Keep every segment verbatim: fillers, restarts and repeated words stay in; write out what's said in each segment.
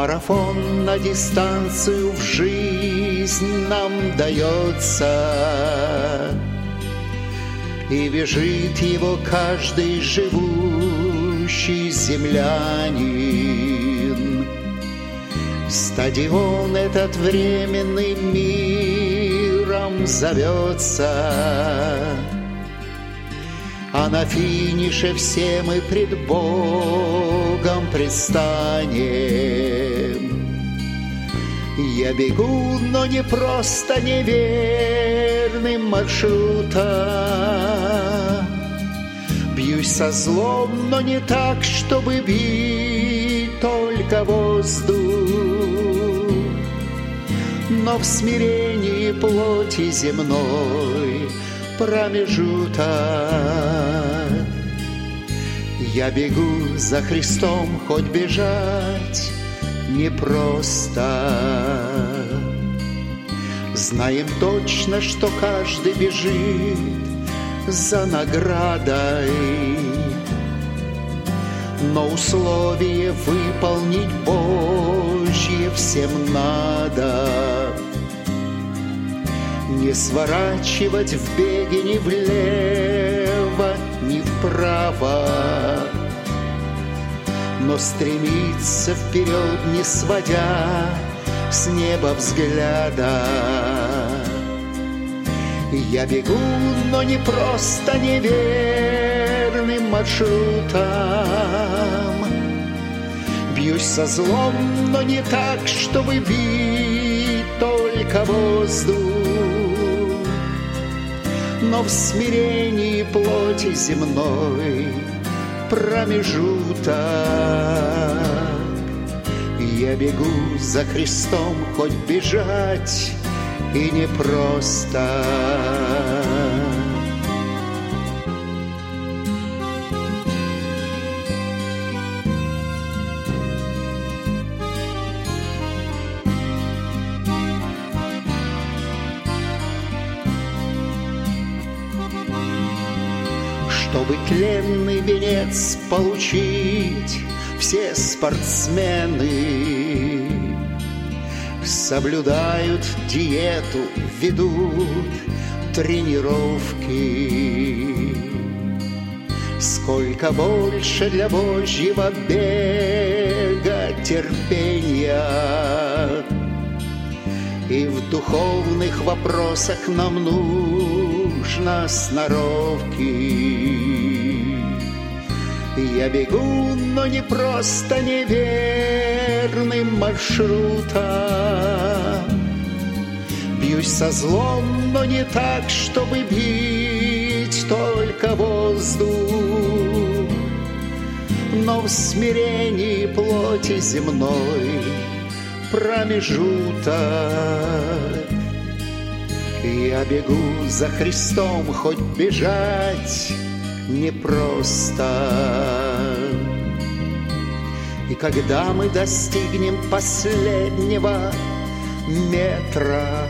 Марафон на дистанцию в жизнь нам дается, и бежит его каждый живущий землянин. Стадион этот временным миром зовется, а на финише все мы пред Богом предстанем. Я бегу, но не просто неверным маршрута, бьюсь со злом, но не так, чтобы бить только воздух, но в смирении плоти земной промежуток. Я бегу за Христом, хоть бежать непросто. Знаем точно, что каждый бежит за наградой, но условие выполнить Божье всем надо. Не сворачивать в беге ни влево, ни вправо, но стремиться вперед, не сводя с неба взгляда. Я бегу, но не просто неверным маршрутом, бьюсь со злом, но не так, чтобы бить только воздух, но в смирении плоти земной промежуток. Я бегу за Христом, хоть бежать и непросто. Чтобы тленный венец получить, все спортсмены соблюдают диету, ведут тренировки. Сколько больше для Божьего бега терпения, и в духовных вопросах нам нужно сноровки. Я бегу, но не просто неверным маршрутом, бьюсь со злом, но не так, чтобы бить только воздух, но в смирении плоти земной промежуток. Я бегу за Христом, хоть бежать непросто. И когда мы достигнем последнего метра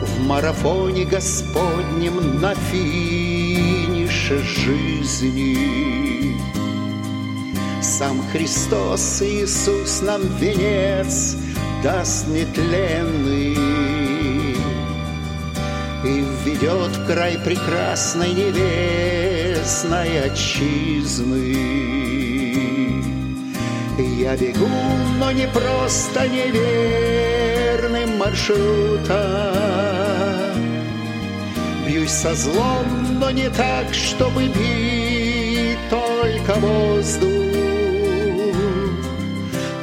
в марафоне Господнем на финише жизни, сам Христос Иисус нам венец даст нетленный и введет в край прекрасной небесной отчизны. Я бегу, но не просто неверным маршрутом, бьюсь со злом, но не так, чтобы бить только воздух,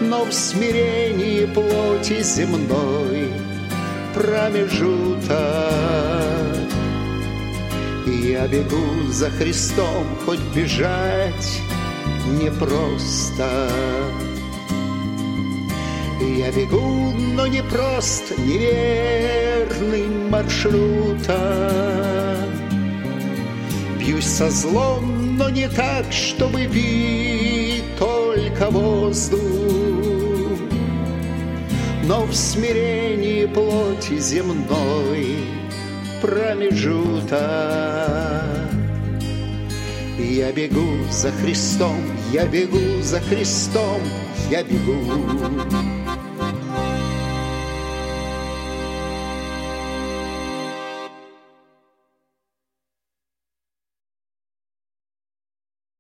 но в смирении плоти земной промежуток. Я бегу за Христом, хоть бежать непросто. Я бегу, но не просто неверным маршрутом, бьюсь со злом, но не так, чтобы бить только воздух, но в смирении плоти земной промежуток. Я бегу за Христом, я бегу за Христом я бегу.